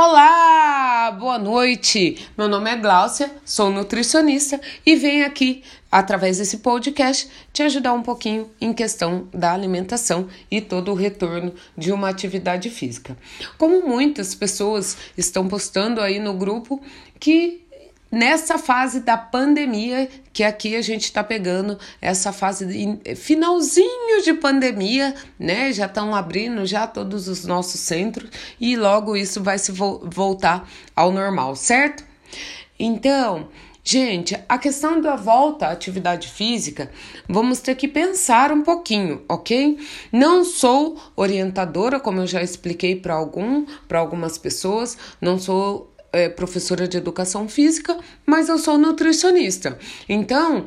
Olá, boa noite, meu nome é Glaucia, sou nutricionista e venho aqui, através desse podcast, te ajudar um pouquinho em questão da alimentação e todo o retorno de uma atividade física. Como muitas pessoas estão postando aí no grupo que nessa fase da pandemia, que aqui a gente está pegando essa fase de finalzinho de pandemia, né? Já estão abrindo já todos os nossos centros e logo isso vai se voltar ao normal, certo? Então, gente, a questão da volta à atividade física, vamos ter que pensar um pouquinho, ok? Não sou orientadora, como eu já expliquei para algumas pessoas, não sou professora de educação física, mas eu sou nutricionista. Então,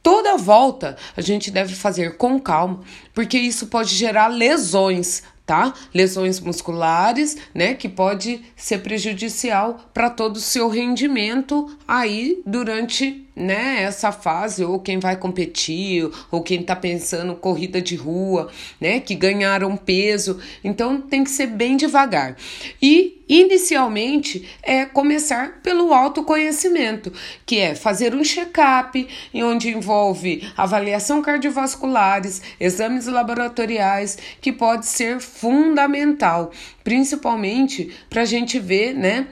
toda volta a gente deve fazer com calma, porque isso pode gerar lesões, tá? Lesões musculares, né? Que pode ser prejudicial para todo o seu rendimento aí durante, né, essa fase, ou quem vai competir, ou quem tá pensando corrida de rua, né? Que ganharam peso. Então, tem que ser bem devagar. E inicialmente é começar pelo autoconhecimento, que é fazer um check-up, onde envolve avaliação cardiovasculares, exames laboratoriais, que pode ser fundamental, principalmente para a gente ver, né,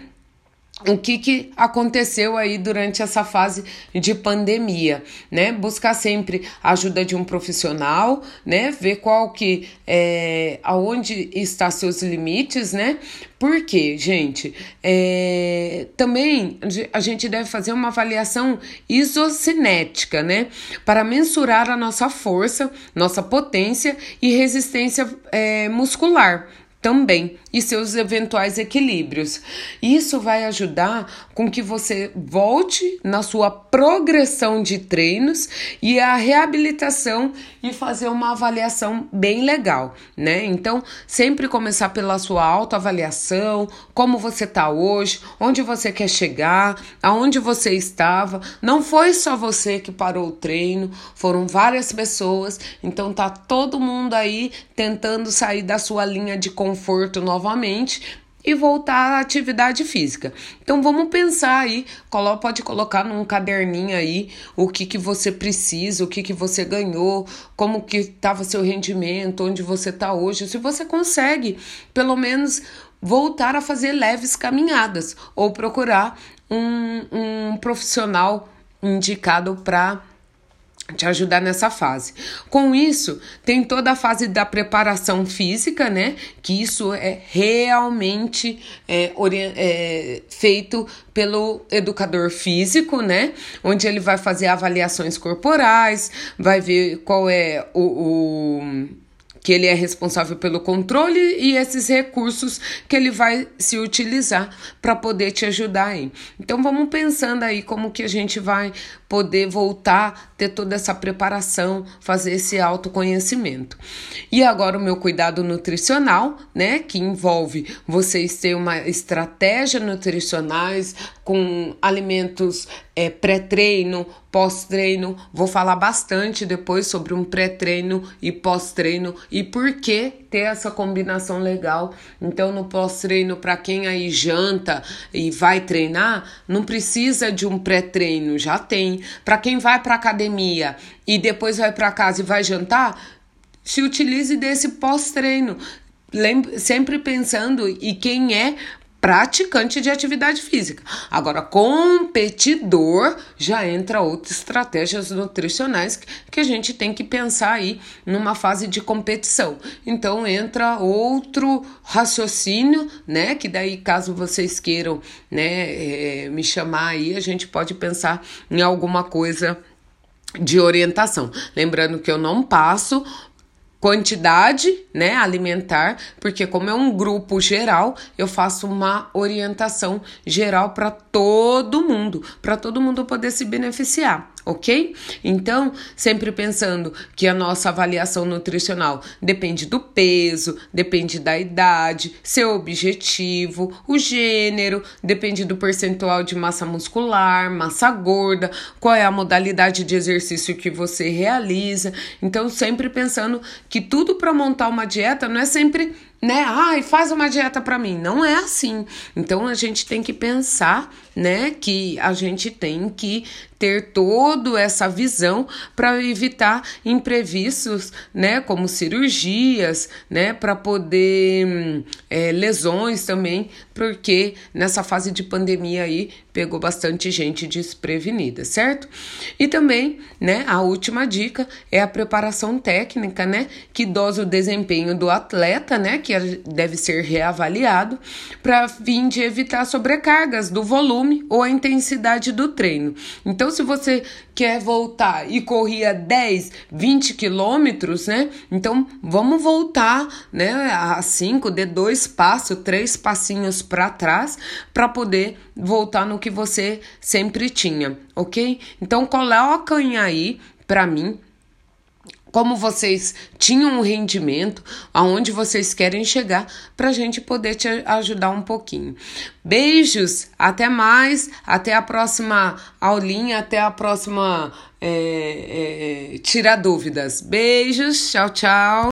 o que aconteceu aí durante essa fase de pandemia, né? Buscar sempre a ajuda de um profissional, né? Ver qual que é, aonde está seus limites, né? Porque, gente, também a gente deve fazer uma avaliação isocinética, né? Para mensurar a nossa força, nossa potência e resistência muscular também, e seus eventuais equilíbrios. Isso vai ajudar com que você volte na sua progressão de treinos e a reabilitação e fazer uma avaliação bem legal, né? Então, sempre começar pela sua autoavaliação, como você tá hoje, onde você quer chegar, aonde você estava. Não foi só você que parou o treino, foram várias pessoas, então tá todo mundo aí tentando sair da sua linha de conforto novamente e voltar à atividade física. Então vamos pensar aí, pode colocar num caderninho aí o que você precisa, o que você ganhou, como que estava seu rendimento, onde você está hoje, se você consegue pelo menos voltar a fazer leves caminhadas ou procurar um profissional indicado para te ajudar nessa fase. Com isso, tem toda a fase da preparação física, né? Que isso é realmente feito pelo educador físico, né? Onde ele vai fazer avaliações corporais, vai ver qual é o que ele é responsável pelo controle e esses recursos que ele vai se utilizar para poder te ajudar aí. Então vamos pensando aí como que a gente vai poder voltar, ter toda essa preparação, fazer esse autoconhecimento. E agora o meu cuidado nutricional, né, que envolve vocês terem uma estratégia nutricionais com alimentos pré-treino, pós-treino. Vou falar bastante depois sobre um pré-treino e pós-treino e por que ter essa combinação legal. Então, no pós-treino, para quem aí janta e vai treinar, não precisa de um pré-treino, já tem. Para quem vai para academia e depois vai para casa e vai jantar, se utilize desse pós-treino. Sempre pensando em quem é praticante de atividade física. Agora, competidor, já entra outras estratégias nutricionais que a gente tem que pensar aí numa fase de competição. Então, entra outro raciocínio, né? Que daí, caso vocês queiram, né, me chamar aí, a gente pode pensar em alguma coisa de orientação. Lembrando que eu não passo quantidade, né, alimentar, porque como é um grupo geral, eu faço uma orientação geral para todo mundo poder se beneficiar, ok? Então, sempre pensando que a nossa avaliação nutricional depende do peso, depende da idade, seu objetivo, o gênero, depende do percentual de massa muscular, massa gorda, qual é a modalidade de exercício que você realiza. Então, sempre pensando que tudo para montar uma dieta não é sempre né? Ai, faz uma dieta pra mim. Não é assim. Então, a gente tem que pensar, né? Que a gente tem que ter toda essa visão para evitar imprevistos, né? Como cirurgias, né? Para poder lesões também, porque nessa fase de pandemia aí pegou bastante gente desprevenida, certo? E também, né? A última dica é a preparação técnica, né? Que dosa o desempenho do atleta, né? Que deve ser reavaliado para fim de evitar sobrecargas do volume ou a intensidade do treino. Então, se você quer voltar e corria 10, 20 quilômetros, né? Então, vamos voltar, né? A 5, dê 2 passos, 3 passinhos para trás para poder voltar no que você sempre tinha, ok? Então, coloquem aí para mim como vocês tinham um rendimento, aonde vocês querem chegar, para a gente poder te ajudar um pouquinho. Beijos, até mais, até a próxima aulinha, até a próxima Tira Dúvidas. Beijos, tchau, tchau.